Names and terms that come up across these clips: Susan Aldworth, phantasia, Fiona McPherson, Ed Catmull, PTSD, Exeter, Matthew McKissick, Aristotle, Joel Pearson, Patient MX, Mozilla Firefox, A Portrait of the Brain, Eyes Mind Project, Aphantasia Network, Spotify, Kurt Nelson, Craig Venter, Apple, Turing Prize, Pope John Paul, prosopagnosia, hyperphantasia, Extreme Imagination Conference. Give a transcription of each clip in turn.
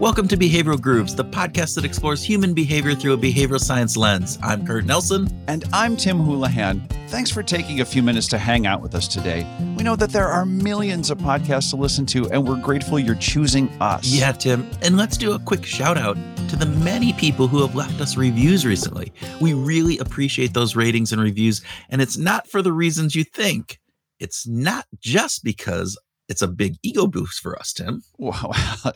Welcome to Behavioral Grooves, the podcast that explores human behavior through a behavioral science lens. I'm Kurt Nelson. And I'm Tim Houlihan. Thanks for taking a few minutes to hang out with us today. We know that there are millions of podcasts to listen to, and we're grateful you're choosing us. Yeah, Tim. And let's do a quick shout out to the many people who have left us reviews recently. We really appreciate those ratings and reviews, and it's not for the reasons you think. It's not just because it's a big ego boost for us, Tim. Wow,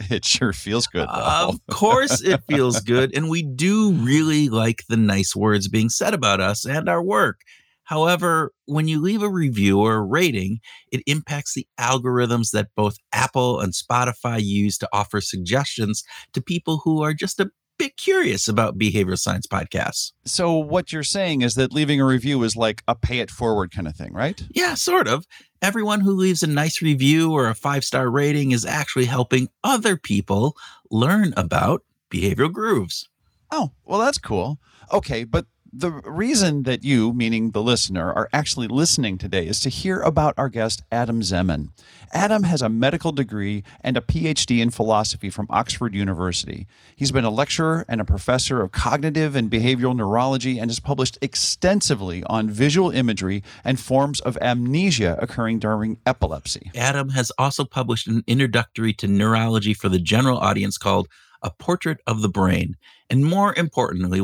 it sure feels good, though. Of course it feels good, and we do really like the nice words being said about us and our work. However, when you leave a review or a rating, it impacts the algorithms that both Apple and Spotify use to offer suggestions to people who are just a bit curious about behavioral science podcasts. So what you're saying is that leaving a review is like a pay it forward kind of thing, right? Yeah, sort of. Everyone who leaves a nice review or a 5-star rating is actually helping other people learn about behavioral grooves. Oh, well, that's cool. Okay, but the reason that you, meaning the listener, are actually listening today is to hear about our guest, Adam Zeman. Adam has a medical degree and a PhD in philosophy from Oxford University. He's been a lecturer and a professor of cognitive and behavioral neurology and has published extensively on visual imagery and forms of amnesia occurring during epilepsy. Adam has also published an introductory to neurology for the general audience called A Portrait of the Brain. And more importantly,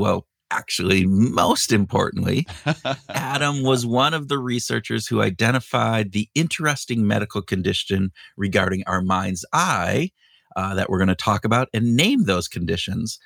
most importantly, Adam was one of the researchers who identified the interesting medical condition regarding our mind's eye that we're going to talk about and name those conditions,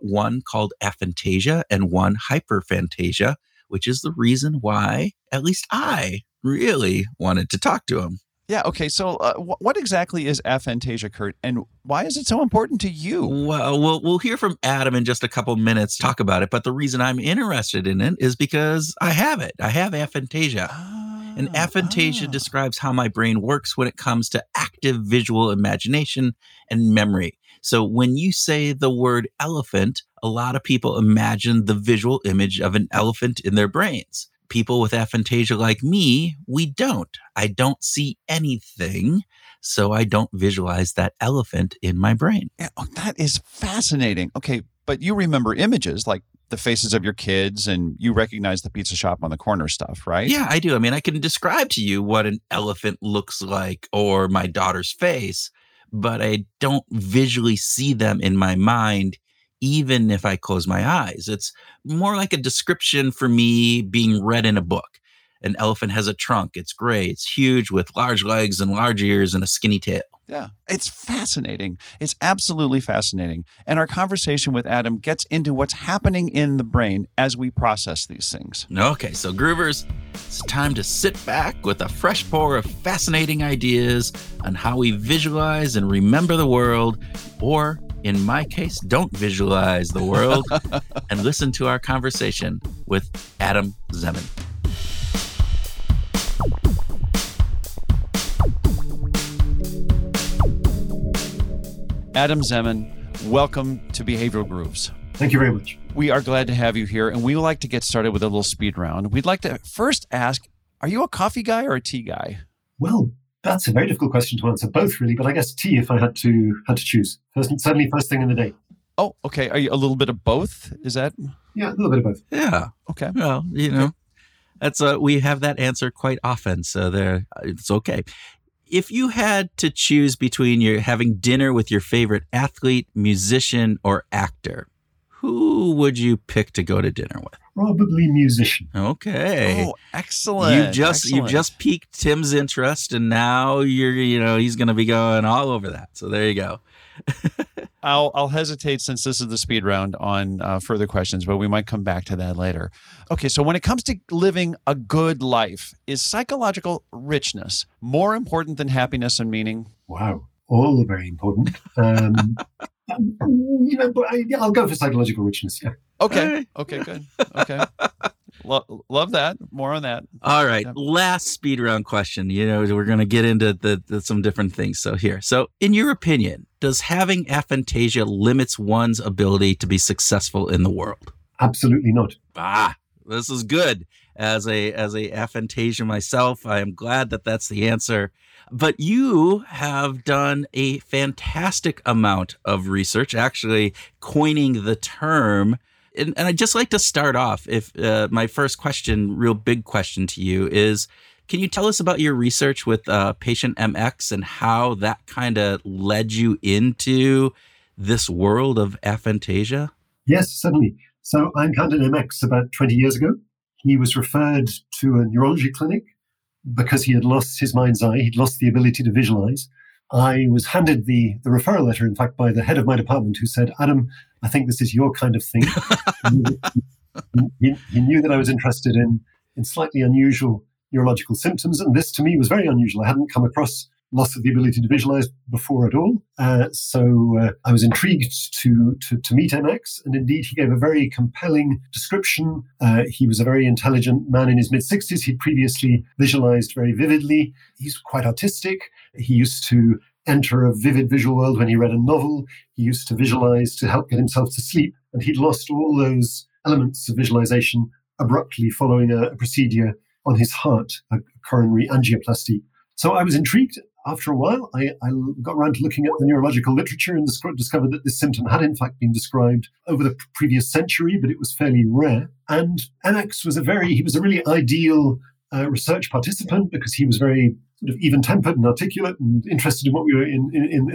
one called aphantasia and one hyperphantasia, which is the reason why at least I really wanted to talk to him. Yeah. Okay. So what exactly is aphantasia, Kurt, and why is it so important to you? Well, we'll hear from Adam in just a couple minutes, talk about it. But the reason I'm interested in it is because I have it. I have aphantasia. Oh, and aphantasia describes how my brain works when it comes to active visual imagination and memory. So when you say the word elephant, a lot of people imagine the visual image of an elephant in their brains. People with aphantasia like me, we don't. I don't see anything, so I don't visualize that elephant in my brain. Yeah, oh, that is fascinating. Okay, but you remember images like the faces of your kids and you recognize the pizza shop on the corner stuff, right? Yeah, I do. I mean, I can describe to you what an elephant looks like or my daughter's face, but I don't visually see them in my mind even if I close my eyes. It's more like a description for me being read in a book. An elephant has a trunk. It's gray. It's huge with large legs and large ears and a skinny tail. Yeah, it's fascinating. It's absolutely fascinating. And our conversation with Adam gets into what's happening in the brain as we process these things. Okay, so Groovers, it's time to sit back with a fresh pour of fascinating ideas on how we visualize and remember the world, or in my case, don't visualize the world, and listen to our conversation with Adam Zeman. Adam Zeman, welcome to Behavioral Grooves. Thank you very much. We are glad to have you here, and we would like to get started with a little speed round. We'd like to first ask, are you a coffee guy or a tea guy? Well, that's a very difficult question to answer, both really, but I guess tea if I had to choose. First thing in the day. Oh, okay. Are you a little bit of both? Is that? Yeah, a little bit of both. Yeah. Okay. Well, you know, that's we have that answer quite often, so there it's okay. If you had to choose between having dinner with your favorite athlete, musician, or actor, who would you pick to go to dinner with? Probably musician. Okay. Oh, excellent. You just piqued Tim's interest, and now he's going to be going all over that. So there you go. I'll hesitate since this is the speed round on further questions, but we might come back to that later. Okay, so when it comes to living a good life, is psychological richness more important than happiness and meaning? Wow, all very important. I'll go for psychological richness. Yeah. Okay. Okay. Good. Okay. Love that. More on that. All right. Yeah. Last speed round question. You know, we're going to get into some different things. So in your opinion, does having aphantasia limits one's ability to be successful in the world? Absolutely not. Ah, This is good. As a aphantasia myself, I am glad that that's the answer. But you have done a fantastic amount of research, actually coining the term. And I'd just like to start off, if my first question, real big question to you is, can you tell us about your research with Patient MX and how that kind of led you into this world of aphantasia? Yes, certainly. So I encountered MX about 20 years ago. He was referred to a neurology clinic because he had lost his mind's eye. He'd lost the ability to visualize. I was handed the referral letter, in fact, by the head of my department who said, "Adam, I think this is your kind of thing." He knew that I was interested in slightly unusual neurological symptoms, and this to me was very unusual. I hadn't come across loss of the ability to visualize before at all. So I was intrigued to meet MX, and indeed he gave a very compelling description. He was a very intelligent man in his mid-60s. He'd previously visualized very vividly. He's quite artistic. He used to enter a vivid visual world when he read a novel. He used to visualize to help get himself to sleep, and he'd lost all those elements of visualization abruptly following a procedure on his heart, a coronary angioplasty. So I was intrigued. After a while, I got around to looking at the neurological literature and discovered that this symptom had in fact been described over the previous century, but it was fairly rare. And MX was he was a really ideal research participant because he was very sort of even-tempered and articulate and interested in what we were in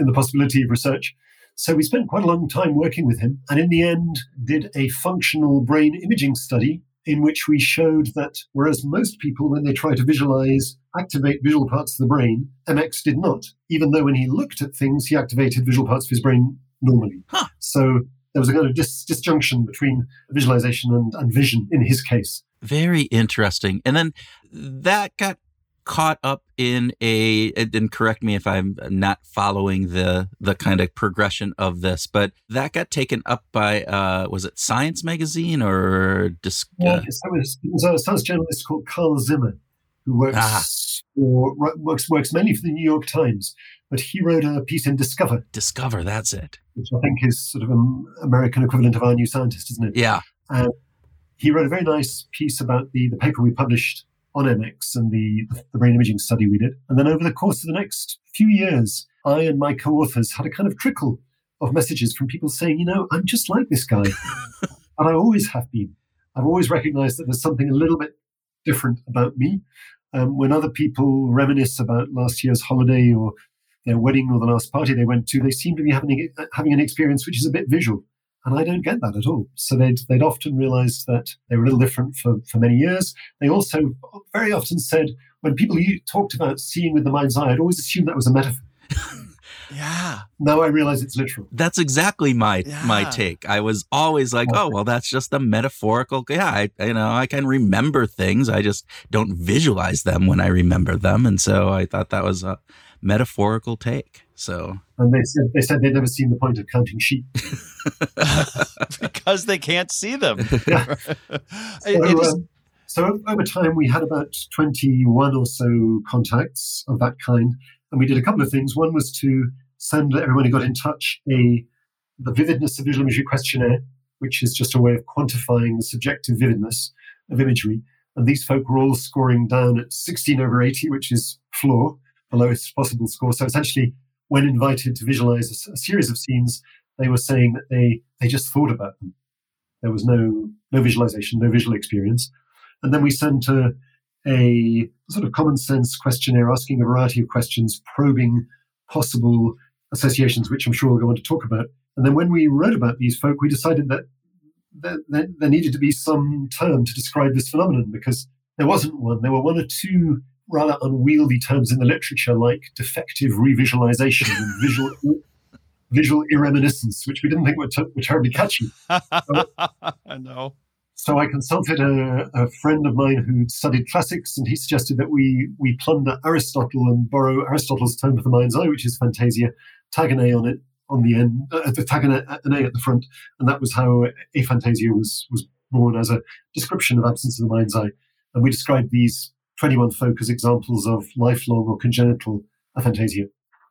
the possibility of research. So we spent quite a long time working with him, and in the end did a functional brain imaging study in which we showed that whereas most people, when they try to visualize, activate visual parts of the brain, MX did not, even though when he looked at things, he activated visual parts of his brain normally. Huh. So there was a kind of disjunction between visualization and vision in his case. Very interesting. And then that got caught up in and correct me if I'm not following the kind of progression of this, but that got taken up by, was it Science Magazine or it was a science journalist called Carl Zimmer, who works mainly for the New York Times, but he wrote a piece in Discover. Discover, that's it. Which I think is sort of an American equivalent of Our New Scientist, isn't it? Yeah. And he wrote a very nice piece about the paper we published on MX and the brain imaging study we did. And then over the course of the next few years, I and my co-authors had a kind of trickle of messages from people saying, I'm just like this guy. And I always have been. I've always recognized that there's something a little bit different about me. When other people reminisce about last year's holiday or their wedding or the last party they went to, they seem to be having an experience which is a bit visual. And I don't get that at all. So they'd often realized that they were a little different for many years. They also very often said, when people talked about seeing with the mind's eye, I'd always assumed that was a metaphor. Yeah. Now I realize it's literal. That's exactly my take. I was always like, oh, well, that's just a metaphorical. Yeah, I can remember things. I just don't visualize them when I remember them. And so I thought that was a metaphorical take. So, and they said they'd never seen the point of counting sheep because they can't see them. Yeah. So over time, we had about 21 or so contacts of that kind, and we did a couple of things. One was to send everyone who got in touch the vividness of visual imagery questionnaire, which is just a way of quantifying the subjective vividness of imagery. And these folk were all scoring down at 16 over 80, which is floor, the lowest possible score. So essentially, when invited to visualize a series of scenes, they were saying that they just thought about them. There was no visualization, no visual experience. And then we sent a sort of common sense questionnaire asking a variety of questions, probing possible associations, which I'm sure we'll go on to talk about. And then when we wrote about these folk, we decided that there needed to be some term to describe this phenomenon because there wasn't one. There were one or two rather unwieldy terms in the literature like defective revisualization and visual irreminiscence, which we didn't think were terribly catchy. I know. So I consulted a friend of mine who studied classics, and he suggested that we plunder Aristotle and borrow Aristotle's term for the mind's eye, which is phantasia, tag an A on it on the end, tag an A at the front, and that was how aphantasia was born as a description of absence of the mind's eye. And we described these 21 folk as examples of lifelong or congenital aphantasia.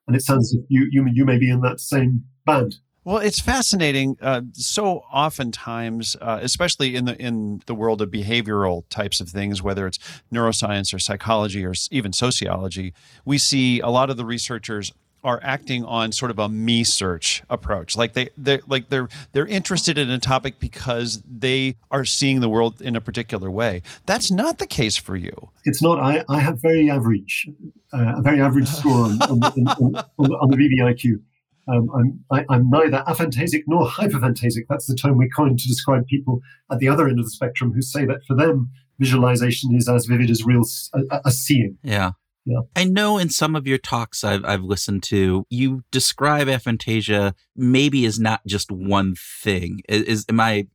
And it sounds like you may be in that same band. Well, it's fascinating. So oftentimes, especially in the world of behavioral types of things, whether it's neuroscience or psychology or even sociology, we see a lot of the researchers are acting on sort of a me search approach. Like they're interested in a topic because they are seeing the world in a particular way. That's not the case for you. It's not. I have a very average score on the VVIQ. I'm neither aphantasic nor hyperphantasic. That's the term we coined to describe people at the other end of the spectrum who say that for them, visualization is as vivid as real as seeing. Yeah. Yeah. I know in some of your talks I've listened to, you describe aphantasia maybe as not just one thing. Am I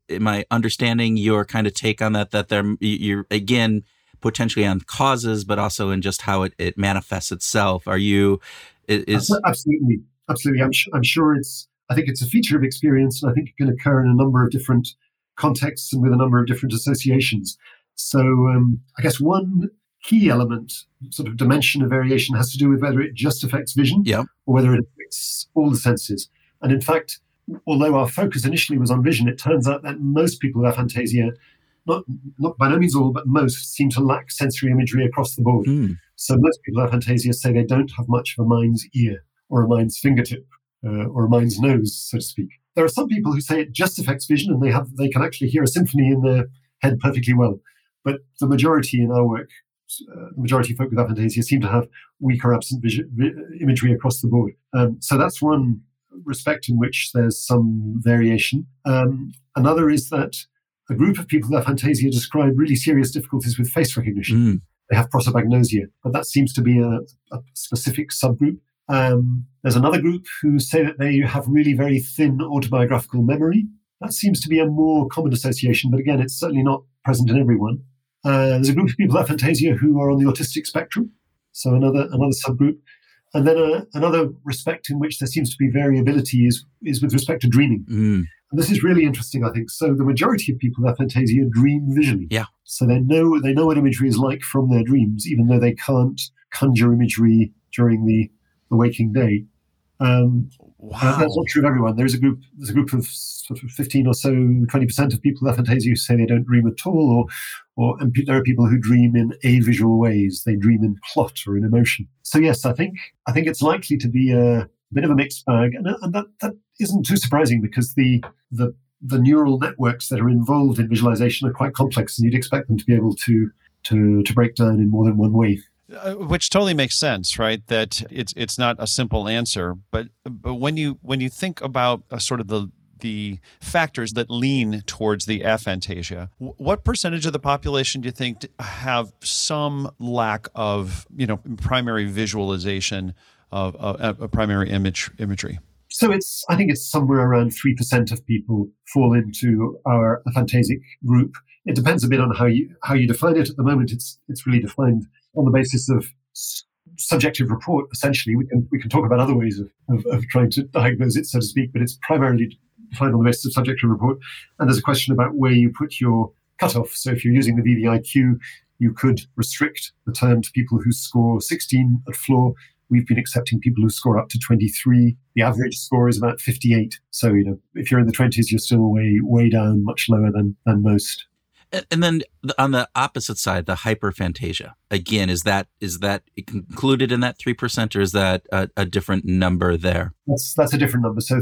understanding your kind of take on that? That you're again potentially on causes, but also in just how it manifests itself. Absolutely. I'm sure it's. I think it's a feature of experience, and I think it can occur in a number of different contexts and with a number of different associations. So I guess one key element, sort of dimension of variation, has to do with whether it just affects vision or whether it affects all the senses. And in fact, although our focus initially was on vision, it turns out that most people with aphantasia, not by no means all, but most, seem to lack sensory imagery across the board. Mm. So most people with aphantasia say they don't have much of a mind's ear or a mind's fingertip or a mind's nose, so to speak. There are some people who say it just affects vision and they can actually hear a symphony in their head perfectly well. But the majority in our work, the majority of folk with aphantasia seem to have weak or absent imagery across the board. So that's one respect in which there's some variation. Another is that a group of people with aphantasia describe really serious difficulties with face recognition. Mm. They have prosopagnosia, but that seems to be a specific subgroup. There's another group who say that they have really very thin autobiographical memory. That seems to be a more common association, but again, it's certainly not present in everyone. There's a group of people with aphantasia who are on the autistic spectrum, so another subgroup. And then another respect in which there seems to be variability is with respect to dreaming. Mm. And this is really interesting, I think. So the majority of people with aphantasia dream visually. Yeah. So they know what imagery is like from their dreams, even though they can't conjure imagery during the waking day. That's not true of everyone. There's a group of sort of 15 or so, 20% of people with aphantasia who say they don't dream at all, and there are people who dream in avisual ways. They dream in plot or in emotion. So yes, I think it's likely to be a bit of a mixed bag, and that isn't too surprising because the neural networks that are involved in visualization are quite complex, and you'd expect them to be able to break down in more than one way. Which totally makes sense, right? That it's not a simple answer, but when you think about sort of the factors that lean towards the aphantasia, what percentage of the population do you think have some lack of primary visualization of a primary imagery? So I think it's somewhere around 3% of people fall into our aphantasic group. It depends a bit on how you define it. At the moment, it's really defined on the basis of subjective report, essentially. We can talk about other ways of trying to diagnose it, so to speak, but it's primarily defined on the basis of subjective report. And there's a question about where you put your cutoff. So if you're using the VVIQ, you could restrict the term to people who score 16 at floor. We've been accepting people who score up to 23. The average score is about 58. So if you're in the 20s, you're still way down, much lower than most. And then on the opposite side, the hyperphantasia, again, is that included in that 3%, or is that a different number there? That's a different number. So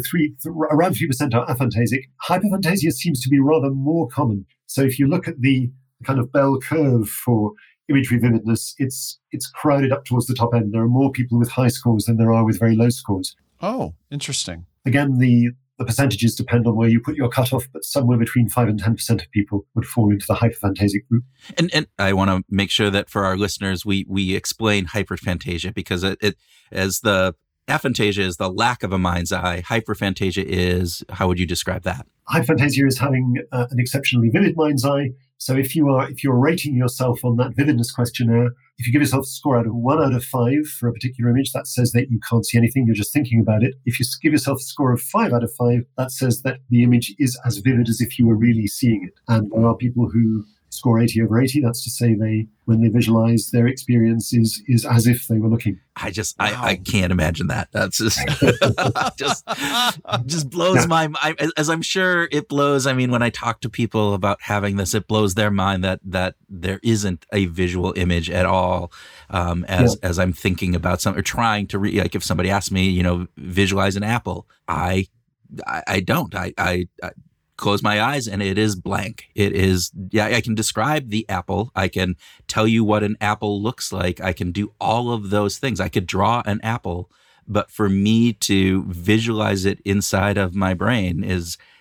around 3% are aphantasic. Hyperphantasia seems to be rather more common. So if you look at the kind of bell curve for imagery vividness, it's crowded up towards the top end. There are more people with high scores than there are with very low scores. Oh, interesting. Again, the percentages depend on where you put your cutoff, but somewhere between 5 and 10% of people would fall into the hyperphantasic group. And I want to make sure that for our listeners, we explain hyperphantasia, because it as the aphantasia is the lack of a mind's eye. Hyperphantasia is, how would you describe that? Hyperphantasia is having an exceptionally vivid mind's eye. So if you're rating yourself on that vividness questionnaire, if you give yourself a score out of 1 out of 5 for a particular image, that says that you can't see anything, you're just thinking about it. If you give yourself a score of 5 out of 5, that says that the image is as vivid as if you were really seeing it. And there are people who score 80 over 80. That's to say when they visualize their experience is as if they were looking. I can't imagine that. That's just, just blows my mind, as I'm sure it blows. I mean, when I talk to people about having this, it blows their mind that there isn't a visual image at all. As I'm thinking about something or trying to like if somebody asks me, visualize an apple, I don't close my eyes and it is blank. It is, I can describe the apple. I can tell you what an apple looks like. I can do all of those things. I could draw an apple, but for me to visualize it inside of my brain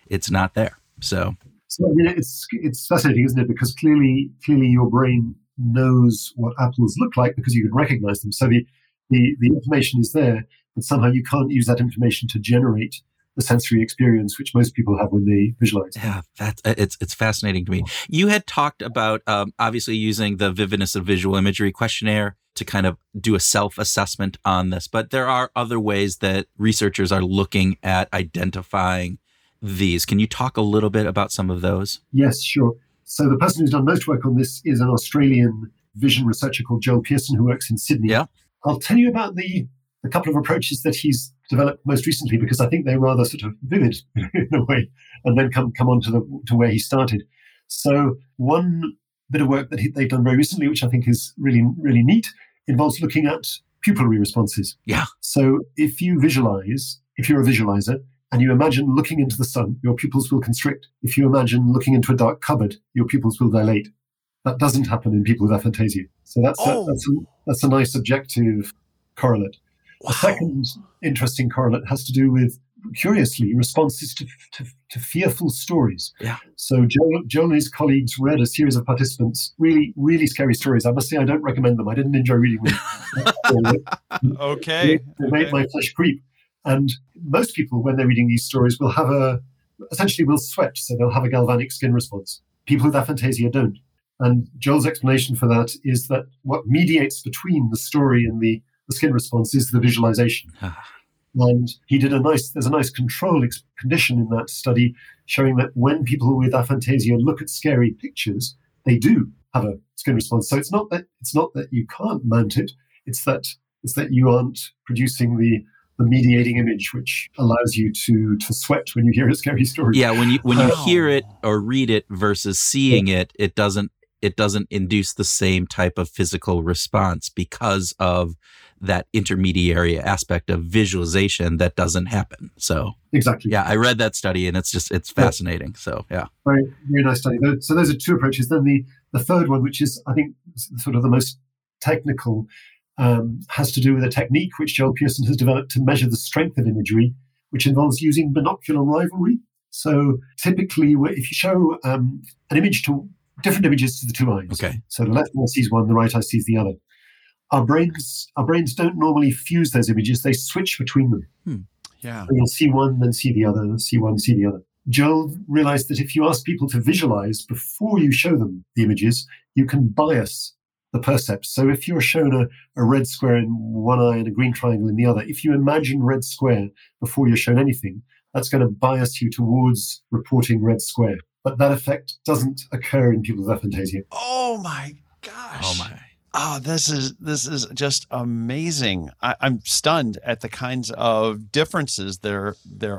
it's not there. So it's fascinating, isn't it? Because clearly your brain knows what apples look like because you can recognize them. So the information is there, but somehow you can't use that information to generate the sensory experience, which most people have when they visualize. Yeah, it's fascinating to me. You had talked about obviously using the Vividness of Visual Imagery questionnaire to kind of do a self-assessment on this, but there are other ways that researchers are looking at identifying these. Can you talk a little bit about some of those? Yes, sure. So the person who's done most work on this is an Australian vision researcher called Joel Pearson, who works in Sydney. Yeah. I'll tell you about the couple of approaches that he's developed most recently, because I think they're rather sort of vivid in a way, and then come on to where he started. So one bit of work that they've done very recently, which I think is really, really neat, involves looking at pupillary responses. Yeah. So if you visualize, if you're a visualizer, and you imagine looking into the sun, your pupils will constrict. If you imagine looking into a dark cupboard, your pupils will dilate. That doesn't happen in people with aphantasia. So that's a nice objective correlate. Wow. A second interesting correlate has to do with, curiously, responses to fearful stories. Yeah. So Joel and his colleagues read a series of participants, really, really scary stories. I must say I don't recommend them. I didn't enjoy reading them. Okay. They made my flesh creep. And most people, when they're reading these stories, will have essentially will sweat. So they'll have a galvanic skin response. People with aphantasia don't. And Joel's explanation for that is that what mediates between the story and the skin response is the visualization. And he did there's a nice control condition in that study showing that when people with aphantasia look at scary pictures, they do have a skin response. So it's not that you can't mount it. It's that you aren't producing the mediating image which allows you to sweat when you hear a scary story. Yeah, when you hear it or read it versus seeing it, it doesn't induce the same type of physical response because of that intermediary aspect of visualization that doesn't happen. So exactly. Yeah, I read that study and it's fascinating. Yeah. So yeah. Very, very nice study. So those are two approaches. Then the third one, which is I think sort of the most technical, has to do with a technique which Joel Pearson has developed to measure the strength of imagery, which involves using binocular rivalry. So typically if you show an image to different images to the two eyes. Okay. So the left eye sees one, the right eye sees the other. Our brains don't normally fuse those images. They switch between them. Hmm. Yeah. So you'll see one, then see the other, see one, see the other. Joel realized that if you ask people to visualize before you show them the images, you can bias the percepts. So if you're shown a red square in one eye and a green triangle in the other, if you imagine red square before you're shown anything, that's going to bias you towards reporting red square. But that effect doesn't occur in people with aphantasia. Oh my gosh! Oh my! Oh, this is just amazing. I'm stunned at the kinds of differences there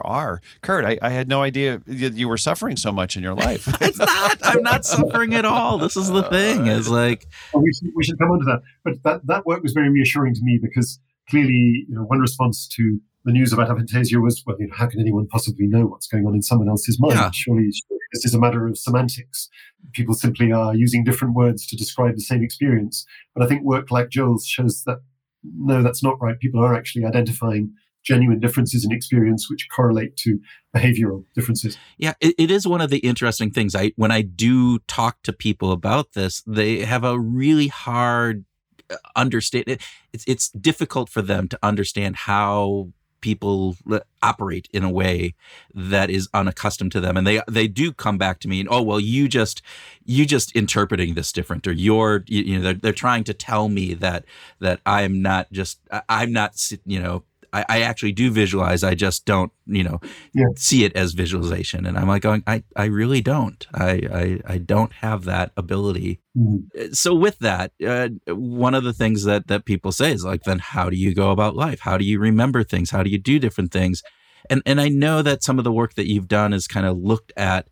are. Kurt, I had no idea you were suffering so much in your life. It's not. I'm not suffering at all. This is the thing. It's like we should come on to that. But that work was very reassuring to me because clearly, one response to the news about aphantasia was, well, how can anyone possibly know what's going on in someone else's mind? Yeah. Surely this is a matter of semantics. People simply are using different words to describe the same experience. But I think work like Joel's shows that, no, that's not right. People are actually identifying genuine differences in experience which correlate to behavioral differences. Yeah, it is one of the interesting things. When I do talk to people about this, they have a really hard understand. It's difficult for them to understand how people operate in a way that is unaccustomed to them, and they do come back to me and, oh well, you just interpreting this different, or they're trying to tell me that I'm not I actually do visualize. I just don't, see it as visualization. And I'm like going, I really don't. I don't have that ability. Mm-hmm. So with that, one of the things that people say is like, then how do you go about life? How do you remember things? How do you do different things? And I know that some of the work that you've done is kind of looked at,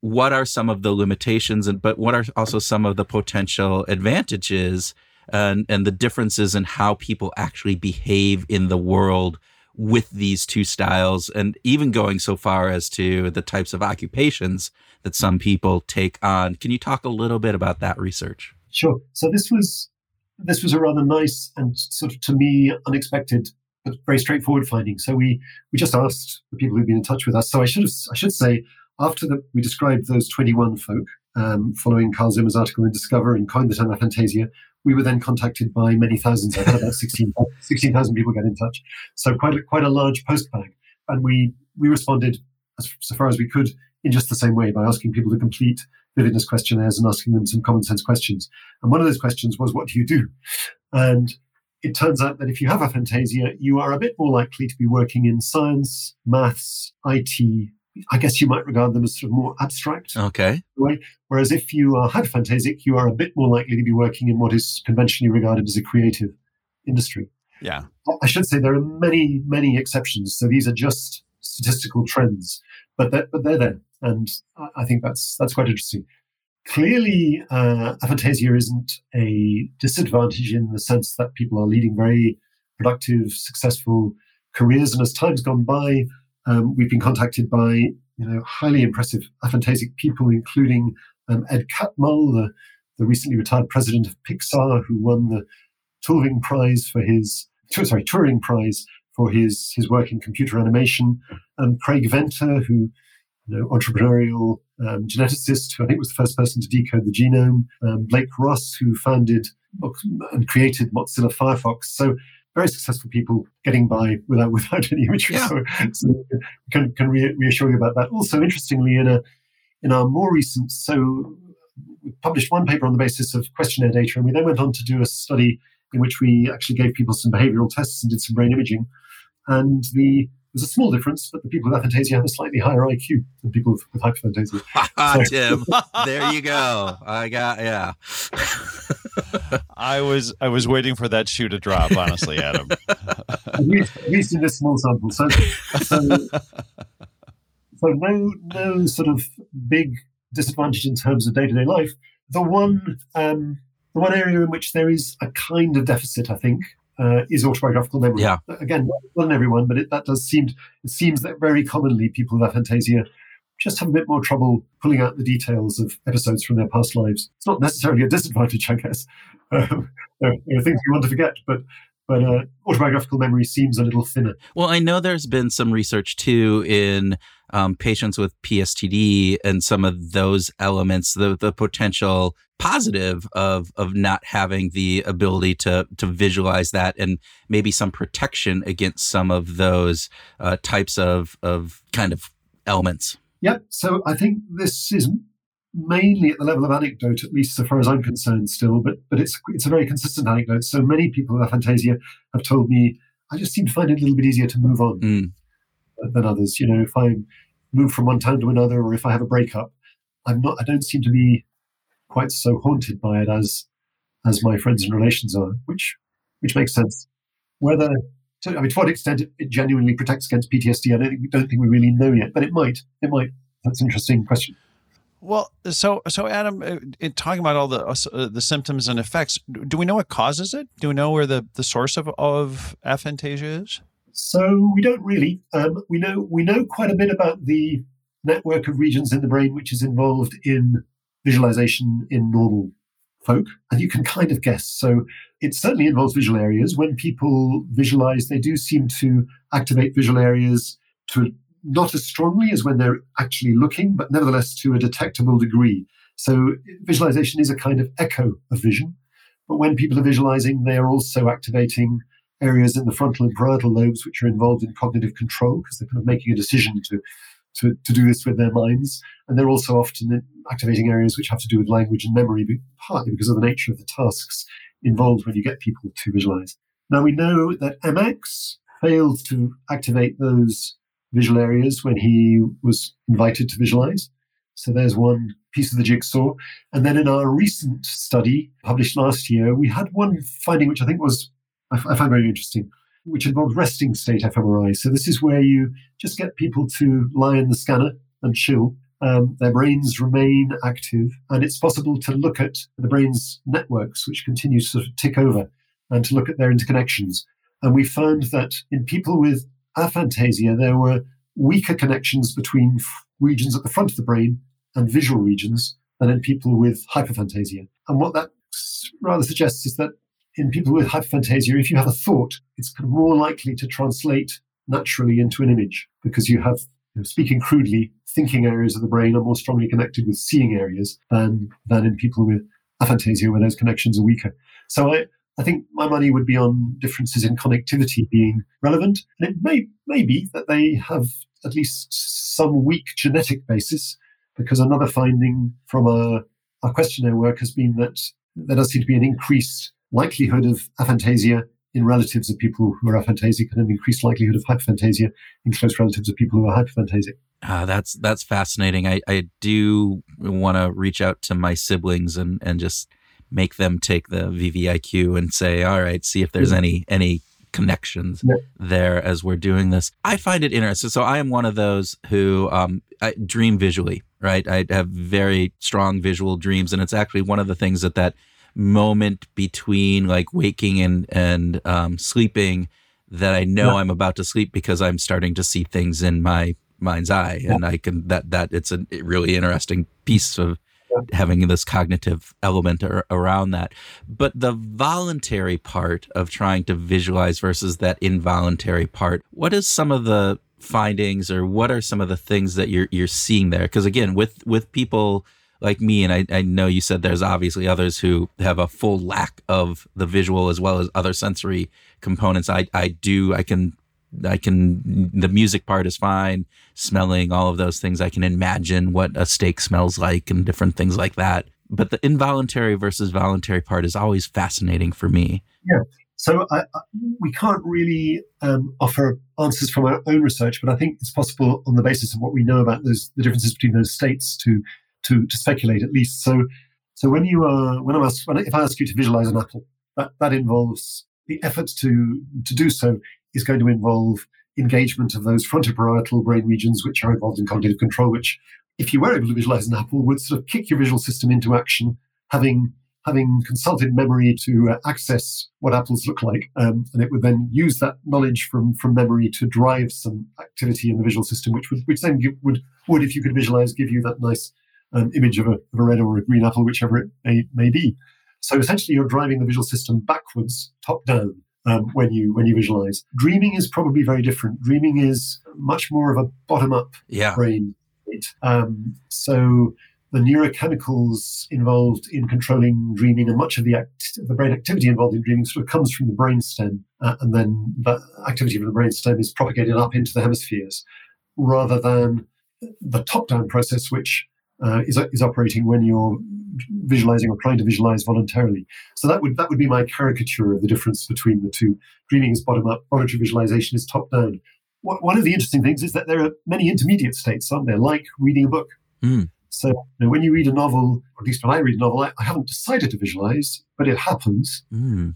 what are some of the limitations, but what are also some of the potential advantages and the differences in how people actually behave in the world with these two styles, and even going so far as to the types of occupations that some people take on. Can you talk a little bit about that research? Sure. So this was a rather nice and sort of, to me, unexpected but very straightforward finding. So we just asked the people who've been in touch with us. So I should say we described those 21 folk following Carl Zimmer's article in Discover and coined the term aphantasia. We were then contacted by many thousands. I had about 16,000 people get in touch. So quite a large post bag. And we responded so far as we could in just the same way, by asking people to complete vividness questionnaires and asking them some common sense questions. And one of those questions was, what do you do? And it turns out that if you have aphantasia, you are a bit more likely to be working in science, maths, IT. I guess you might regard them as sort of more abstract. Okay. Right? Whereas if you are hyperphantasic, you are a bit more likely to be working in what is conventionally regarded as a creative industry. Yeah. I should say there are many, many exceptions. So these are just statistical trends, but they're there. And I think that's quite interesting. Clearly, aphantasia isn't a disadvantage in the sense that people are leading very productive, successful careers. And as time's gone by, we've been contacted by highly impressive aphantasic people, including Ed Catmull, the recently retired president of Pixar, who won the Turing Prize for his work in computer animation. Craig Venter, who entrepreneurial geneticist, who I think was the first person to decode the genome. Blake Ross, who founded and created Mozilla Firefox. So, very successful people getting by without any imagery. Yeah. So can reassure you about that. Also, interestingly, in our more recent, so we published one paper on the basis of questionnaire data, and we then went on to do a study in which we actually gave people some behavioral tests and did some brain imaging. And there's a small difference, but the people with aphantasia have a slightly higher IQ than people with hyperphantasia. Tim, there you go. Yeah. I was waiting for that shoe to drop, honestly, Adam. At least in this small sample. So no sort of big disadvantage in terms of day-to-day life. The one area in which there is a kind of deficit, I think, is autobiographical memory. Yeah. Again, not in everyone, but it seems that very commonly people with aphantasia just have a bit more trouble pulling out the details of episodes from their past lives. It's not necessarily a disadvantage, I guess. There are things you want to forget, but autobiographical memory seems a little thinner. Well, I know there's been some research, too, in patients with PTSD and some of those elements, the potential positive of not having the ability to visualize that, and maybe some protection against some of those types of kind of elements. Yep. So I think this is mainly at the level of anecdote, at least so far as I'm concerned still, but it's a very consistent anecdote. So many people with aphantasia have told me, I just seem to find it a little bit easier to move on than others. If I move from one town to another, or if I have a breakup, I don't seem to be quite so haunted by it as my friends and relations are, which makes sense. To what extent it genuinely protects against PTSD, I don't think we really know yet, but it might. It might. That's an interesting question. Well, so Adam, talking about all the symptoms and effects, do we know what causes it? Do we know where the source of aphantasia is? So we don't really. We know quite a bit about the network of regions in the brain which is involved in visualization in normal folk, and you can kind of guess. So it certainly involves visual areas. When people visualize, they do seem to activate visual areas to not as strongly as when they're actually looking, but nevertheless to a detectable degree. So visualization is a kind of echo of vision. But when people are visualizing, they are also activating areas in the frontal and parietal lobes which are involved in cognitive control, because they're kind of making a decision to do this with their minds. And they're also often activating areas which have to do with language and memory, partly because of the nature of the tasks involved when you get people to visualize. Now, we know that MX failed to activate those visual areas when he was invited to visualize. So there's one piece of the jigsaw. And then in our recent study published last year, we had one finding, which I think was, I found very interesting, which involved resting state fMRI. So this is where you just get people to lie in the scanner and chill. Their brains remain active, and it's possible to look at the brain's networks, which continue to sort of tick over, and to look at their interconnections. And we found that in people with aphantasia, there were weaker connections between regions at the front of the brain and visual regions than in people with hyperphantasia. And what that rather suggests is that in people with hyperphantasia, if you have a thought, it's kind of more likely to translate naturally into an image, because you have, speaking crudely, thinking areas of the brain are more strongly connected with seeing areas than in people with aphantasia, where those connections are weaker. So I think my money would be on differences in connectivity being relevant. And it may be that they have at least some weak genetic basis, because another finding from our questionnaire work has been that there does seem to be an increased likelihood of aphantasia in relatives of people who are aphantasic, and an increased likelihood of hyperphantasia in close relatives of people who are hyperphantasic. That's fascinating. I do want to reach out to my siblings and just make them take the VVIQ and say, all right, see if there's any connections there as we're doing this. I find it interesting. So I am one of those who I dream visually, right? I have very strong visual dreams, and it's actually one of the things that moment between like waking and sleeping that I know I'm about to sleep, because I'm starting to see things in my mind's eye. And I can, that it's a really interesting piece of having this cognitive element around that. But the voluntary part of trying to visualize versus that involuntary part, what is some of the findings, or what are some of the things that you're seeing there? Because again, with people like me, and I know you said there's obviously others who have a full lack of the visual as well as other sensory components. I can, the music part is fine, smelling, all of those things. I can imagine what a steak smells like and different things like that. But the involuntary versus voluntary part is always fascinating for me. Yeah. So we can't really offer answers from our own research, but I think it's possible on the basis of what we know about the differences between those states to speculate at least. So when you are, when I'm asked, if I ask you to visualize an apple, that involves the effort to do so is going to involve engagement of those frontoparietal brain regions, which are involved in cognitive control, which, if you were able to visualize an apple, would sort of kick your visual system into action, having consulted memory to access what apples look like. And it would then use that knowledge from memory to drive some activity in the visual system, which then would, if you could visualize, give you that nice image of a red or a green apple, whichever it may be. So essentially, you're driving the visual system backwards, top down, when you visualize. Dreaming is probably very different. Dreaming is much more of a bottom-up brain state. So the neurochemicals involved in controlling dreaming, and much of the brain activity involved in dreaming, sort of comes from the brainstem, and then that activity from the brainstem is propagated up into the hemispheres, rather than the top-down process, which is operating when you're visualizing or trying to visualize voluntarily. So that would be my caricature of the difference between the two. Dreaming is bottom up, voluntary visualization is top down. One of the interesting things is that there are many intermediate states, aren't there? Like reading a book. Mm. So when you read a novel, or at least when I read a novel, I haven't decided to visualize, but it happens. Mm.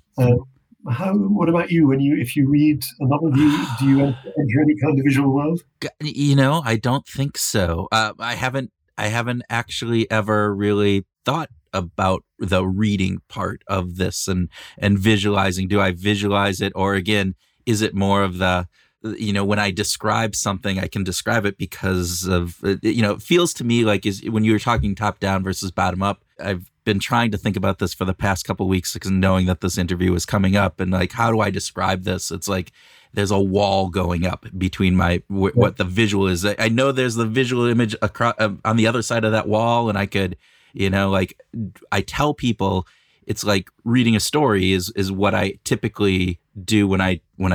What about you? If you read a novel, do you enter any kind of visual world? I don't think so. I haven't actually ever really thought about the reading part of this and visualizing. Do I visualize it? Or again, is it more of the, when I describe something, I can describe it because of, it feels to me like when you were talking top down versus bottom up, I've been trying to think about this for the past couple of weeks, because knowing that this interview was coming up, and like, how do I describe this? It's like, there's a wall going up between my what the visual is. I know there's the visual image across, on the other side of that wall, and I could, I tell people it's like reading a story is what I typically do when I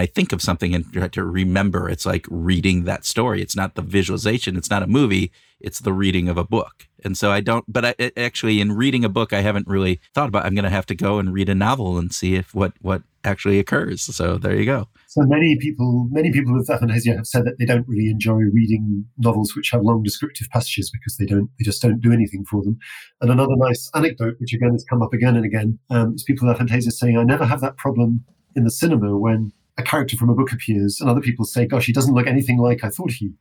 think of something and try to remember. It's like reading that story. It's not the visualization. It's not a movie. It's the reading of a book. And so I don't, but I actually in reading a book, I haven't really thought about, I'm going to have to go and read a novel and see if what actually occurs. So there you go. So many people with aphantasia have said that they don't really enjoy reading novels which have long descriptive passages because they just don't do anything for them. And another nice anecdote, which again has come up again and again, is people with aphantasia saying, I never have that problem in the cinema when a character from a book appears and other people say, gosh, he doesn't look anything like I thought he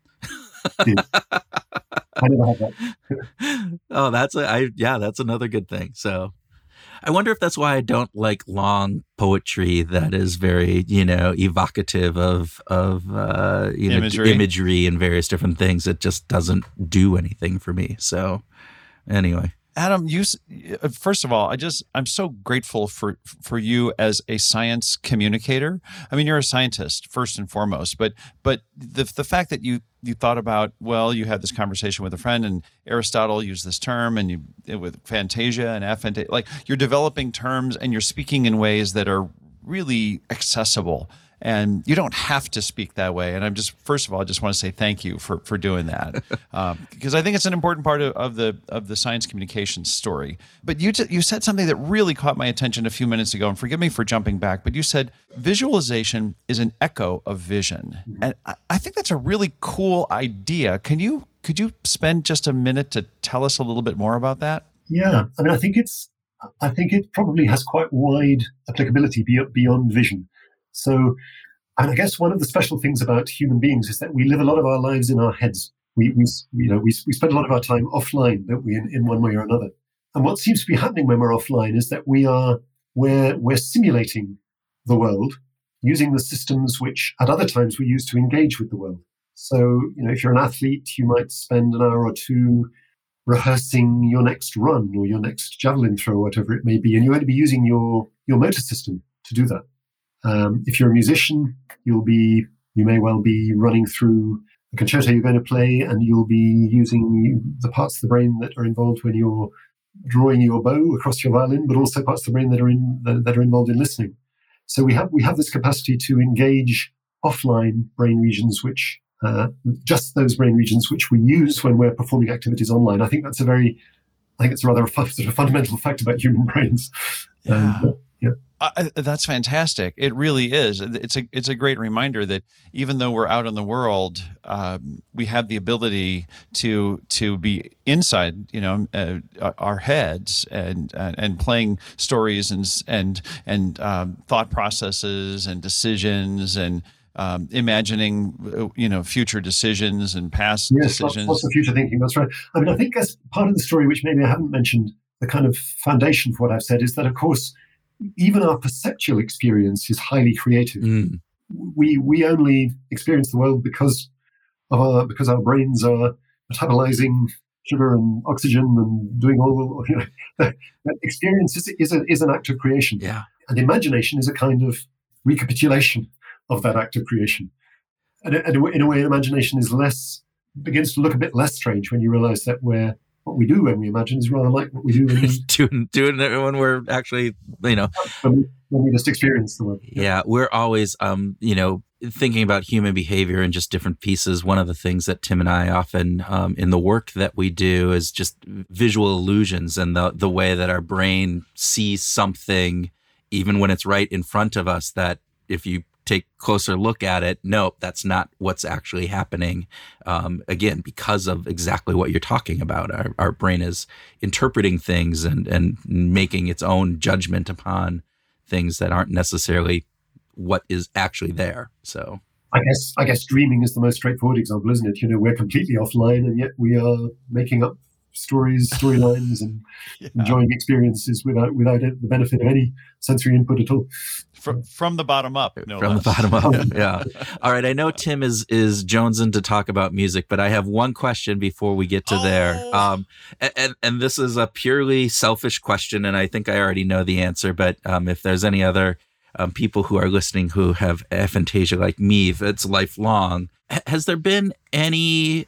did. I never have that. Oh, that's another good thing. So I wonder if that's why I don't like long poetry that is very, evocative of imagery and various different things. It just doesn't do anything for me. So anyway. Adam, first of all, I'm so grateful for you as a science communicator. I mean, you're a scientist first and foremost, but the fact that you thought about, well, you had this conversation with a friend and Aristotle used this term and you with phantasia and aphantasia, like you're developing terms and you're speaking in ways that are really accessible. And you don't have to speak that way. And I just want to say thank you for doing that, because I think it's an important part of the science communication story. But you said something that really caught my attention a few minutes ago, and forgive me for jumping back, but you said visualization is an echo of vision. And I think that's a really cool idea. Could you spend just a minute to tell us a little bit more about that? Yeah, I mean, I think it probably has quite wide applicability beyond vision. So, and I guess one of the special things about human beings is that we live a lot of our lives in our heads. We spend a lot of our time offline, don't we, in one way or another. And what seems to be happening when we're offline is that we're simulating the world using the systems which at other times we use to engage with the world. So, if you're an athlete, you might spend an hour or two rehearsing your next run or your next javelin throw, whatever it may be, and you're going to be using your motor system to do that. If you're a musician, you may well be running through a concerto you're going to play, and you'll be using the parts of the brain that are involved when you're drawing your bow across your violin, but also parts of the brain that are involved in listening. So we have this capacity to engage offline brain regions, which just those brain regions which we use when we're performing activities online. I think that's a rather fundamental fact about human brains. Yeah. That's fantastic. It really is. It's a great reminder that even though we're out in the world, we have the ability to be inside, our heads and playing stories and thought processes and decisions and imagining, future decisions and past decisions. Yes, lots of future thinking. That's right. I mean, I think as part of the story, which maybe I haven't mentioned, the kind of foundation for what I've said is that, of course, even our perceptual experience is highly creative. Mm. We only experience the world because our brains are metabolizing sugar and oxygen and doing all. That experience is an act of creation. Yeah, and imagination is a kind of recapitulation of that act of creation. And in a way, imagination begins to look a bit less strange when you realize that what we do when we imagine is rather like what we do when we're actually, when we just experience the world. Yeah, we're always, thinking about human behavior and just different pieces. One of the things that Tim and I often in the work that we do is just visual illusions and the way that our brain sees something, even when it's right in front of us, that if you take a closer look at it, nope, that's not what's actually happening. Again, because of exactly what you're talking about, our brain is interpreting things and making its own judgment upon things that aren't necessarily what is actually there. So I guess dreaming is the most straightforward example, isn't it? We're completely offline and yet we are making up storylines and enjoying experiences without the benefit of any sensory input at all. From the bottom up. The bottom up, yeah. All right, I know Tim is jonesing to talk about music, but I have one question before we get to there. And this is a purely selfish question, and I think I already know the answer, but if there's any other people who are listening who have aphantasia like me, if it's lifelong, has there been anybody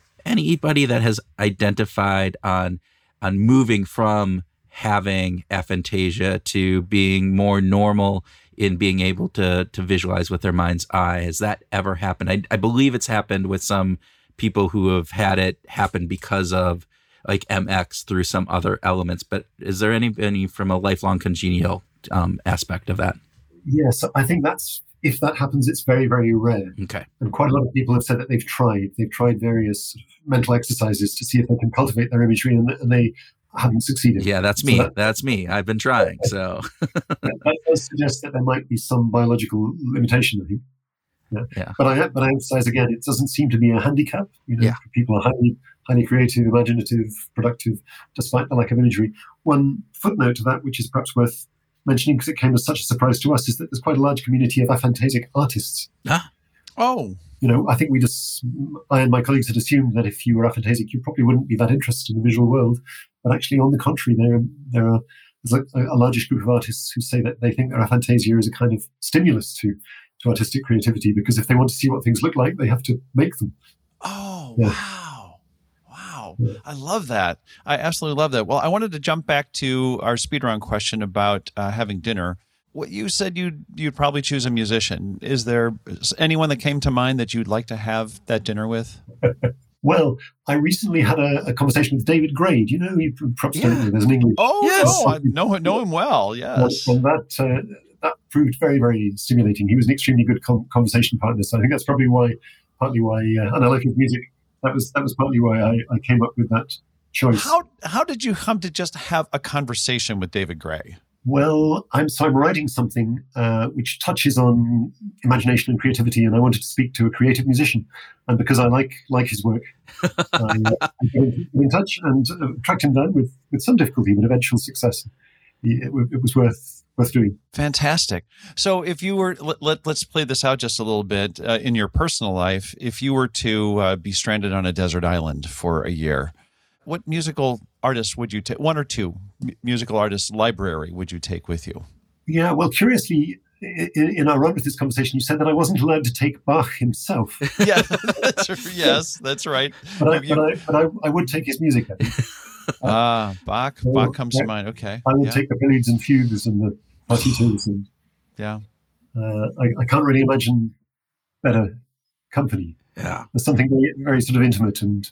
that has identified on moving from having aphantasia to being more normal in being able to visualize with their mind's eye? Has that ever happened? I believe it's happened with some people who have had it happen because of like MX through some other elements. But is there any from a lifelong congenial aspect of that? Yeah, so I think that's, if that happens, it's very, very rare. Okay. And quite a lot of people have said that they've tried various mental exercises to see if they can cultivate their imagery, and they haven't succeeded. Yeah, that's me. So that's me. I've been trying. Okay. So that does suggest that there might be some biological limitation, I think. Yeah. Yeah. But I emphasize again, it doesn't seem to be a handicap. You know, yeah. People are highly creative, imaginative, productive, despite the lack of imagery. One footnote to that, which is perhaps worth mentioning because it came as such a surprise to us, is that there's quite a large community of aphantasic artists. Ah. Oh. You know, I think I and my colleagues had assumed that if you were aphantasic, you probably wouldn't be that interested in the visual world. But actually, on the contrary, there's a largish group of artists who say that they think their aphantasia is a kind of stimulus to artistic creativity, because if they want to see what things look like, they have to make them. Oh, yeah. Wow. Yeah. I love that. I absolutely love that. Well, I wanted to jump back to our speed round question about having dinner. What you said you'd probably choose a musician. Is there anyone that came to mind that you'd like to have that dinner with? Well, I recently had a conversation with David Gray. Do you know? You perhaps don't know. There's an English. Oh, yes. No, I know him well, yes. Well, that proved very, very stimulating. He was an extremely good conversation partner. So I think that's probably partly why, and I like his music. That was partly why I came up with that choice. How did you come to just have a conversation with David Gray? Well, I'm writing something which touches on imagination and creativity, and I wanted to speak to a creative musician. And because I like his work, I got in touch and tracked him down with some difficulty, but eventual success. It was worth doing. Fantastic. So if you were, let's play this out just a little bit in your personal life. If you were to be stranded on a desert island for a year, what musical artists would you take? One or two musical artists library would you take with you? Yeah, well, curiously, in our run with this conversation, you said that I wasn't allowed to take Bach himself. Yeah, that's right. But I would take his music. Bach comes to mind. Okay, I would take the preludes and fugues and the partitas, and I can't really imagine better company. Yeah, there's something very, very sort of intimate and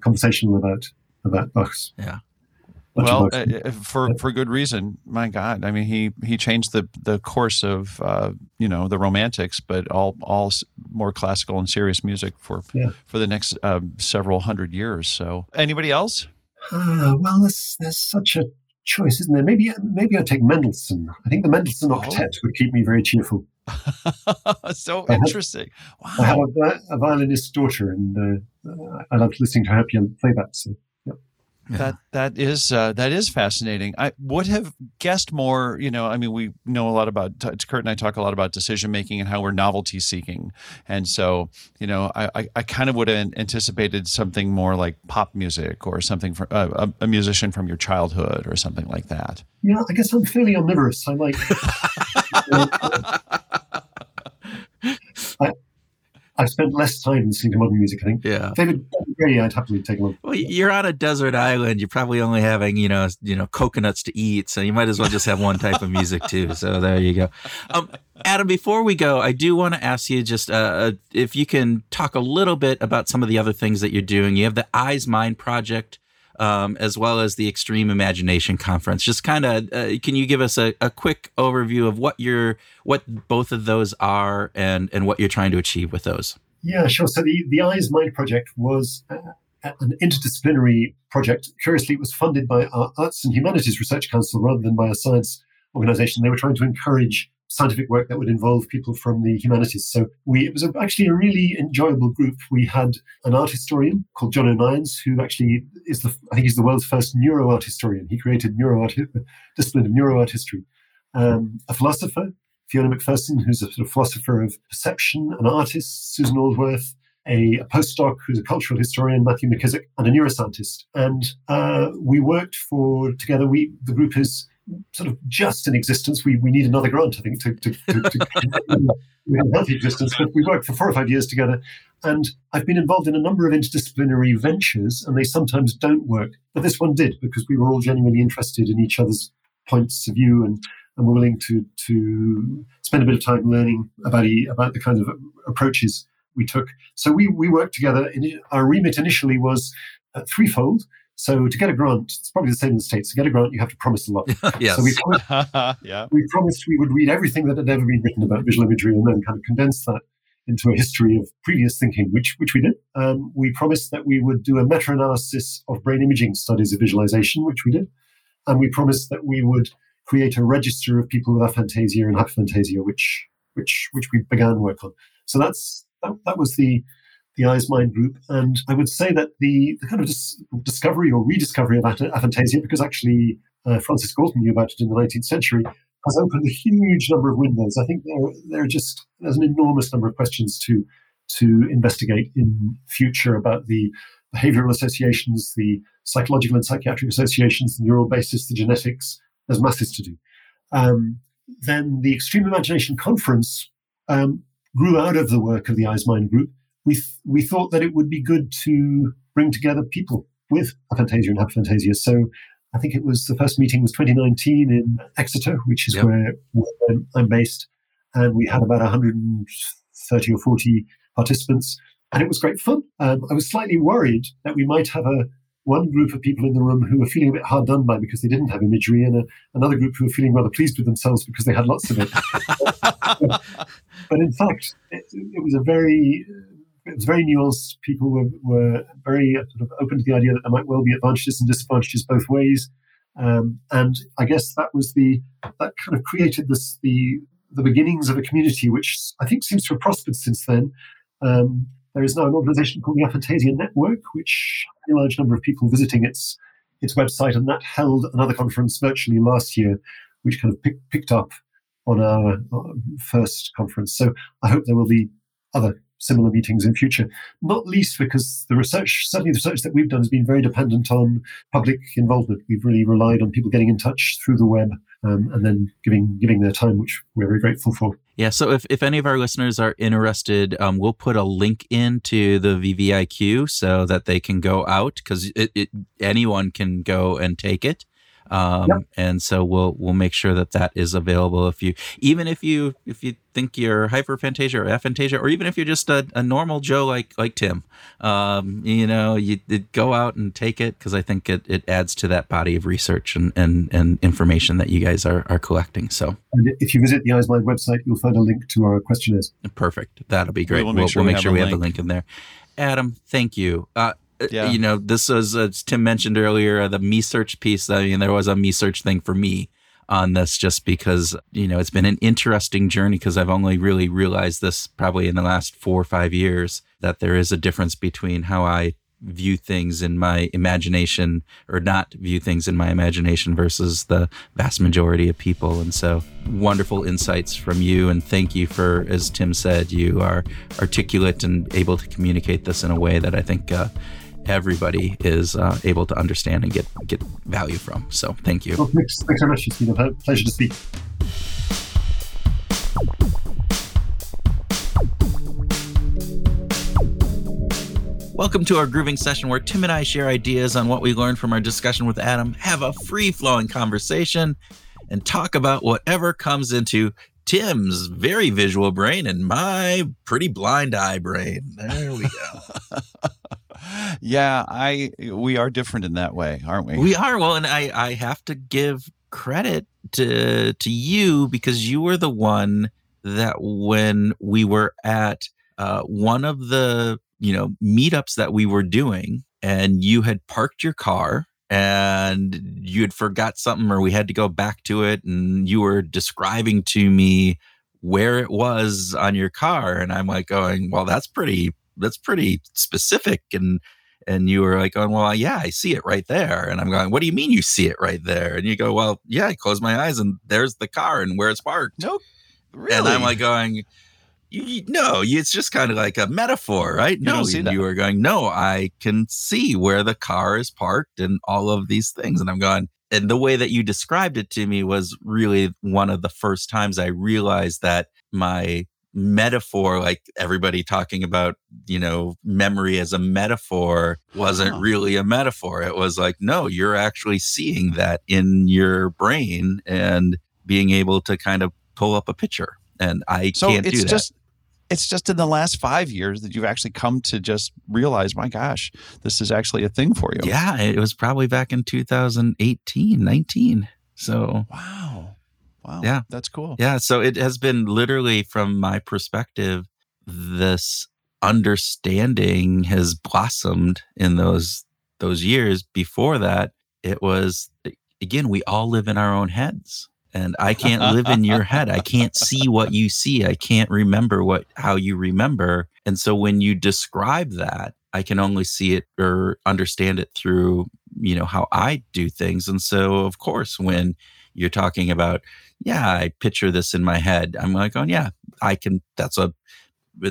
conversational about Bach's. Yeah, well, for good reason. My God, I mean, he changed the course of the Romantics, but all more classical and serious music for the next several hundred years. So, anybody else? Well, there's such a choice, isn't there? Maybe I'd take Mendelssohn. I think the Mendelssohn Octet would keep me very cheerful. So interesting. Wow. I have a violinist daughter, and I loved listening to her play that. So, yeah. That is fascinating. I would have guessed more. You know, I mean, we know a lot about Kurt, and I talk a lot about decision making and how we're novelty seeking, and so I kind of would have anticipated something more like pop music or something from a musician from your childhood or something like that. Yeah, I guess I'm fairly omnivorous. I like. I've spent less time listening to modern music, I think. Yeah. David Gray, I'd happily take one. Well, you're on a desert island. You're probably only having, coconuts to eat. So you might as well just have one type of music too. So there you go. Adam, before we go, I do want to ask you just if you can talk a little bit about some of the other things that you're doing. You have the Eyes Mind Project, as well as the Extreme Imagination Conference. Just kind of, can you give us a quick overview of what both of those are and what you're trying to achieve with those? Yeah, sure. So the Eyes Mind Project was an interdisciplinary project. Curiously, it was funded by our Arts and Humanities Research Council rather than by a science organization. They were trying to encourage scientific work that would involve people from the humanities. So it was actually a really enjoyable group. We had an art historian called John O'Nines, who actually is the world's first neuroart historian. He created the discipline of neuroart history. A philosopher, Fiona McPherson, who's a sort of philosopher of perception, an artist, Susan Aldworth, a postdoc who's a cultural historian, Matthew McKissick, and a neuroscientist. And we worked together. The group is sort of just in existence. We need another grant, I think, to we have a healthy existence. But we worked for 4 or 5 years together, and I've been involved in a number of interdisciplinary ventures, and they sometimes don't work. But this one did, because we were all genuinely interested in each other's points of view, and were willing to spend a bit of time learning about the kinds of approaches we took. So we worked together. Our remit initially was threefold. So to get a grant, it's probably the same in the States. To get a grant, you have to promise a lot. Yes. So we promised we would read everything that had ever been written about visual imagery and then kind of condense that into a history of previous thinking, which we did. We promised that we would do a meta-analysis of brain imaging studies of visualization, which we did. And we promised that we would create a register of people with aphantasia and hyperphantasia, which we began work on. So that was the Eyes Mind group. And I would say that the kind of discovery or rediscovery of aphantasia, because actually Francis Galton knew about it in the 19th century, has opened a huge number of windows. I think there's an enormous number of questions to investigate in future about the behavioral associations, the psychological and psychiatric associations, the neural basis, the genetics. There's masses to do. Then the Extreme Imagination Conference grew out of the work of the Eyes Mind group. We thought that it would be good to bring together people with aphantasia and hyperphantasia. So I think it was the first meeting was 2019 in Exeter, which is where I'm based. And we had about 130 or 40 participants. And it was great fun. I was slightly worried that we might have one group of people in the room who were feeling a bit hard done by because they didn't have imagery, and another group who were feeling rather pleased with themselves because they had lots of it. But in fact, it was very nuanced. People were very sort of open to the idea that there might well be advantages and disadvantages both ways. And I guess that was that kind of created the beginnings of a community, which I think seems to have prospered since then. There is now an organization called the Aphantasia Network, which had a large number of people visiting its website, and that held another conference virtually last year, which kind of picked up on our first conference. So I hope there will be other similar meetings in future, not least because the research that we've done has been very dependent on public involvement. We've really relied on people getting in touch through the web and then giving their time, which we're very grateful for. Yeah, so if any of our listeners are interested, we'll put a link into the VVIQ so that they can go out, because anyone can go and take it. And so we'll make sure that is available if you think you're hyperphantasia or aphantasia, or even if you're just a normal Joe like Tim, you go out and take it, because I think it adds to that body of research and information that you guys are collecting. So, and if you visit the Eyes Mind website, you'll find a link to our questionnaires. Perfect, that'll be great. We'll make sure we have a link in there. Adam, thank you. Yeah. You know, this was, as Tim mentioned earlier, the MeSearch piece. I mean, there was a MeSearch thing for me on this, just because, you know, it's been an interesting journey, because I've only really realized this probably in the last 4 or 5 years, that there is a difference between how I view things in my imagination or not view things in my imagination versus the vast majority of people. And so wonderful insights from you. And thank you for, as Tim said, you are articulate and able to communicate this in a way that I think everybody is able to understand and get value from. So thank you. Well, thanks so much. It's been a pleasure to speak. Welcome to our grooving session, where Tim and I share ideas on what we learned from our discussion with Adam, have a free-flowing conversation, and talk about whatever comes into Tim's very visual brain and my pretty blind eye brain. There we go. Yeah, we are different in that way, aren't we? We are. Well, and I have to give credit to you, because you were the one that, when we were at one of the meetups that we were doing, and you had parked your car and you had forgot something, or we had to go back to it, and you were describing to me where it was on your car, and I'm like going, well, that's pretty specific, and you were like going, well, yeah, I see it right there, and I'm going, what do you mean you see it right there? And you go, well, yeah, I close my eyes and there's the car and where it's parked. Nope, really? And I'm like going, no, it's just kind of like a metaphor, right? No, you were going, no, I can see where the car is parked and all of these things. And I'm going, and the way that you described it to me was really one of the first times I realized that my metaphor, like everybody talking about, memory as a metaphor, wasn't really a metaphor. It was like, no, you're actually seeing that in your brain and being able to kind of pull up a picture. And I can't do that. It's just in the last 5 years that you've actually come to just realize, my gosh, this is actually a thing for you. Yeah, it was probably back in 2018, 19. So wow. Yeah. That's cool. Yeah. So it has been literally, from my perspective, this understanding has blossomed in those years. Before that, it was, again, we all live in our own heads. And I can't live in your head. I can't see what you see. I can't remember how you remember. And so when you describe that, I can only see it or understand it through, how I do things. And so, of course, when you're talking about, I picture this in my head, I'm like, oh, yeah, I can. It's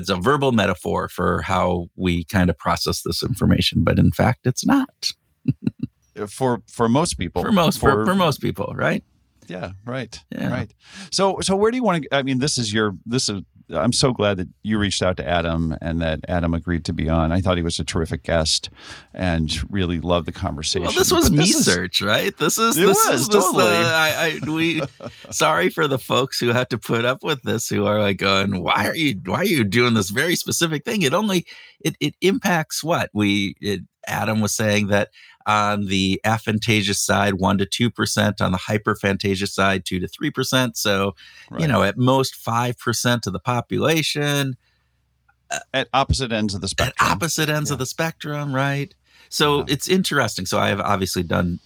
a verbal metaphor for how we kind of process this information. But in fact, it's not. for most people. For most people, right? Yeah. Right. Yeah. Right. So where do you want to? I mean, this is. I'm so glad that you reached out to Adam and that Adam agreed to be on. I thought he was a terrific guest and really loved the conversation. Well, this was research, right? This was totally. We sorry for the folks who have to put up with this, who are like going, why are you doing this very specific thing? It only it impacts what we. Adam was saying that on the aphantasia side, 1% to 2%. On the hyperphantasia side, 2% to 3%. So, right. At most 5% of the population. At opposite ends of the spectrum. Right? So It's interesting. So I have obviously done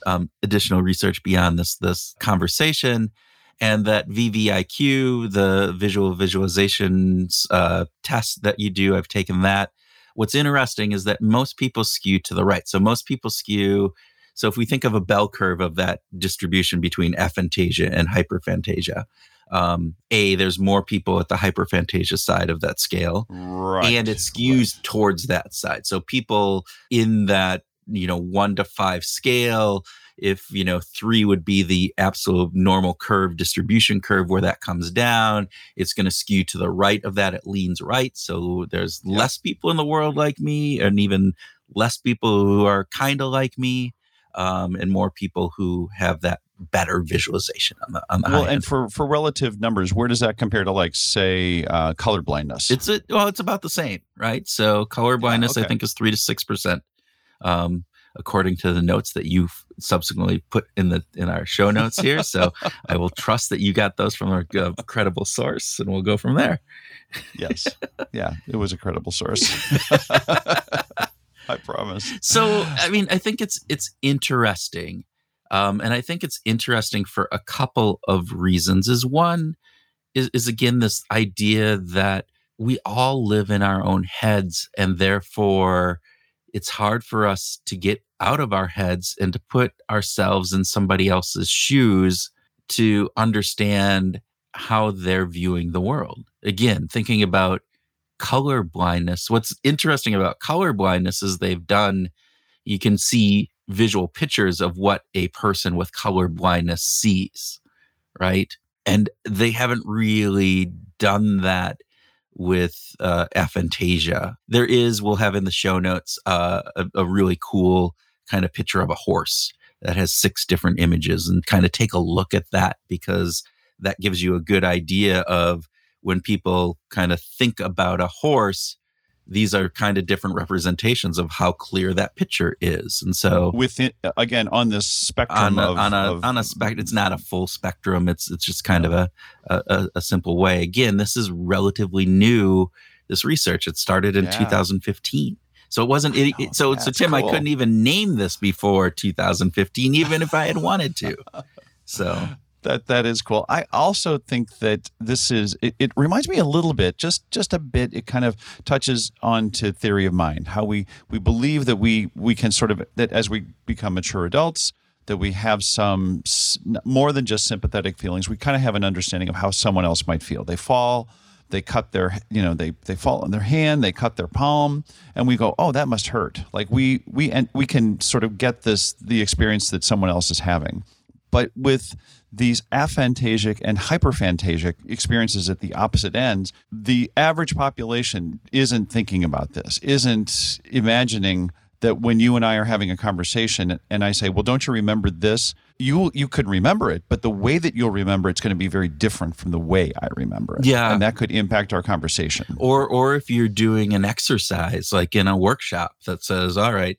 additional research beyond this conversation, and that VVIQ, the visual visualizations test that you do, I've taken that. What's interesting is that most people skew to the right. So if we think of a bell curve of that distribution between aphantasia and hyperphantasia, there's more people at the hyperphantasia side of that scale. Right. And it skews towards that side. So people in that, 1 to 5 scale, if, 3 would be the absolute normal curve, distribution curve, where that comes down, it's going to skew to the right of that. It leans right. So there's less people in the world like me, and even less people who are kind of like me, and more people who have that better visualization on the high end. And for relative numbers, where does that compare to, like, say, colorblindness? It's about the same, right? So colorblindness, I think, is 3 to 6%. According to the notes that you subsequently put in our show notes here. So I will trust that you got those from a credible source, and we'll go from there. Yes. Yeah, it was a credible source. I promise. So, I mean, I think it's interesting. And I think it's interesting for a couple of reasons. One is again, this idea that we all live in our own heads, and therefore it's hard for us to get out of our heads and to put ourselves in somebody else's shoes to understand how they're viewing the world. Again, thinking about colorblindness, what's interesting about colorblindness is you can see visual pictures of what a person with colorblindness sees, right? And they haven't really done that with aphantasia. We'll have in the show notes a really cool kind of picture of a horse that has 6 different images, and kind of take a look at that, because that gives you a good idea of when people kind of think about a horse, these are kind of different representations of how clear that picture is. And so within, again, on this spectrum on a spectrum, it's not a full spectrum. It's just kind of a simple way. Again, this is relatively new, this research. It started in 2015. So it wasn't, so Tim, cool. I couldn't even name this before 2015, even if I had wanted to. So that is cool. I also think that this is, it reminds me a little bit, just a bit, it kind of touches on to theory of mind, how we believe that we can sort of, that as we become mature adults, that we have some more than just sympathetic feelings. We kind of have an understanding of how someone else might feel. They fall, they cut their, they fall on their hand, they cut their palm, and we go, oh, that must hurt. Like we can sort of get the experience that someone else is having. But with these aphantasic and hyperphantasic experiences at the opposite ends, the average population isn't thinking about this, isn't imagining that when you and I are having a conversation and I say, well, don't you remember this? You could remember it, but the way that you'll remember it's going to be very different from the way I remember it. Yeah. And that could impact our conversation. Or if you're doing an exercise, like in a workshop that says, all right,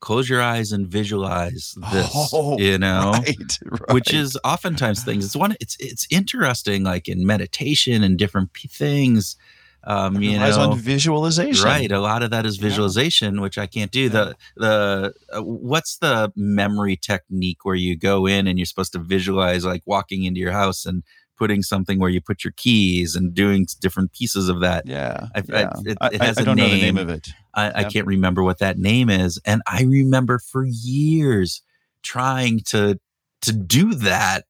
close your eyes and visualize this, right. Which is oftentimes things. It's interesting, like in meditation and different things. On visualization, right? A lot of that is visualization, which I can't do. Yeah. The what's the memory technique where you go in and you're supposed to visualize, like walking into your house and putting something where you put your keys and doing different pieces of that. Yeah, I don't know the name of it. I can't remember what that name is, and I remember for years trying to do that.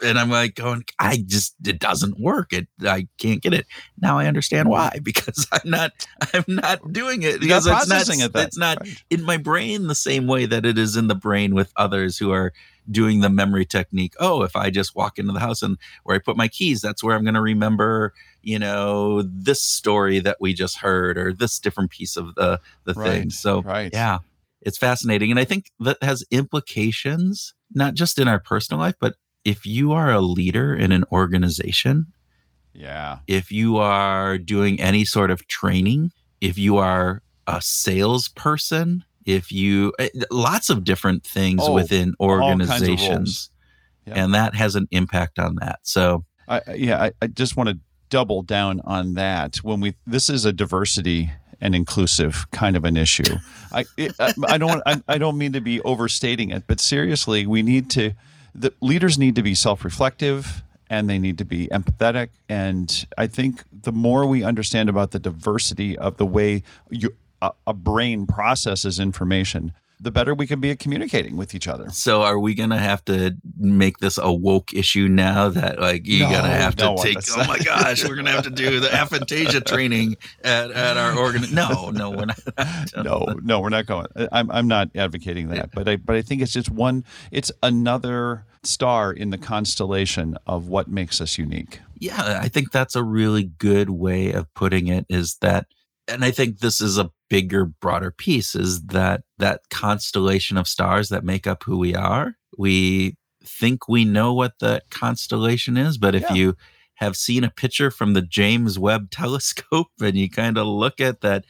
And I'm like going, it doesn't work. I can't get it. Now I understand why, because I'm not doing it. Because it's not in my brain the same way that it is in the brain with others who are doing the memory technique. Oh, if I just walk into the house and where I put my keys, that's where I'm going to remember, this story that we just heard or this different piece of the thing. So yeah, it's fascinating. And I think that has implications, not just in our personal life, but if you are a leader in an organization, if you are doing any sort of training, if you are a salesperson, lots of different things within organizations, and that has an impact on that. So, I just want to double down on that. This is a diversity and inclusive kind of an issue. I don't mean to be overstating it, but seriously, the leaders need to be self-reflective and they need to be empathetic. And I think the more we understand about the diversity of the way a brain processes information, the better we can be at communicating with each other. So are we going to have to make this a woke issue now that my gosh, we're going to have to do the aphantasia training at our organ? No, we're not. No, we're not going. I'm not advocating that, but I think it's just it's another star in the constellation of what makes us unique. Yeah. I think that's a really good way of putting it is that, and I think this is a bigger, broader piece, is that constellation of stars that make up who we are. We think we know what the constellation is, but if you have seen a picture from the James Webb telescope and you kind of look at that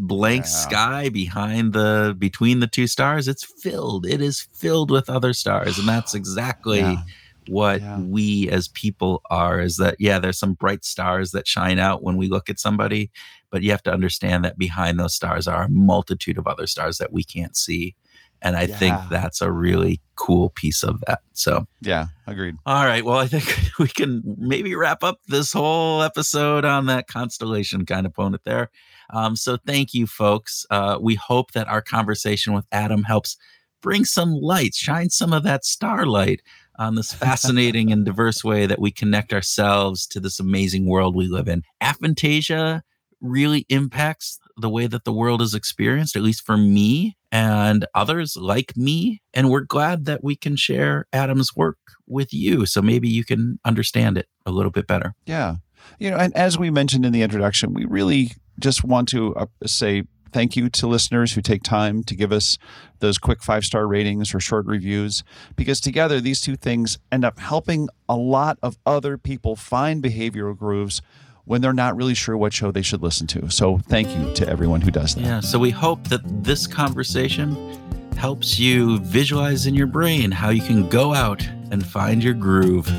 blank sky between the two stars, it is filled with other stars. And that's exactly what we as people are, is that, there's some bright stars that shine out when we look at somebody, but you have to understand that behind those stars are a multitude of other stars that we can't see. And I think that's a really cool piece of that. So agreed. All right. Well, I think we can maybe wrap up this whole episode on that constellation kind of component there. So thank you, folks. We hope that our conversation with Adam helps bring some light, shine some of that starlight on this fascinating and diverse way that we connect ourselves to this amazing world we live in. Aphantasia really impacts the way that the world is experienced, at least for me and others like me. And we're glad that we can share Adam's work with you, so maybe you can understand it a little bit better. Yeah. And as we mentioned in the introduction, we really just want to say thank you to listeners who take time to give us those quick 5-star ratings or short reviews, because together these two things end up helping a lot of other people find behavioral grooves when they're not really sure what show they should listen to. So thank you to everyone who does that. Yeah. So we hope that this conversation helps you visualize in your brain how you can go out and find your groove.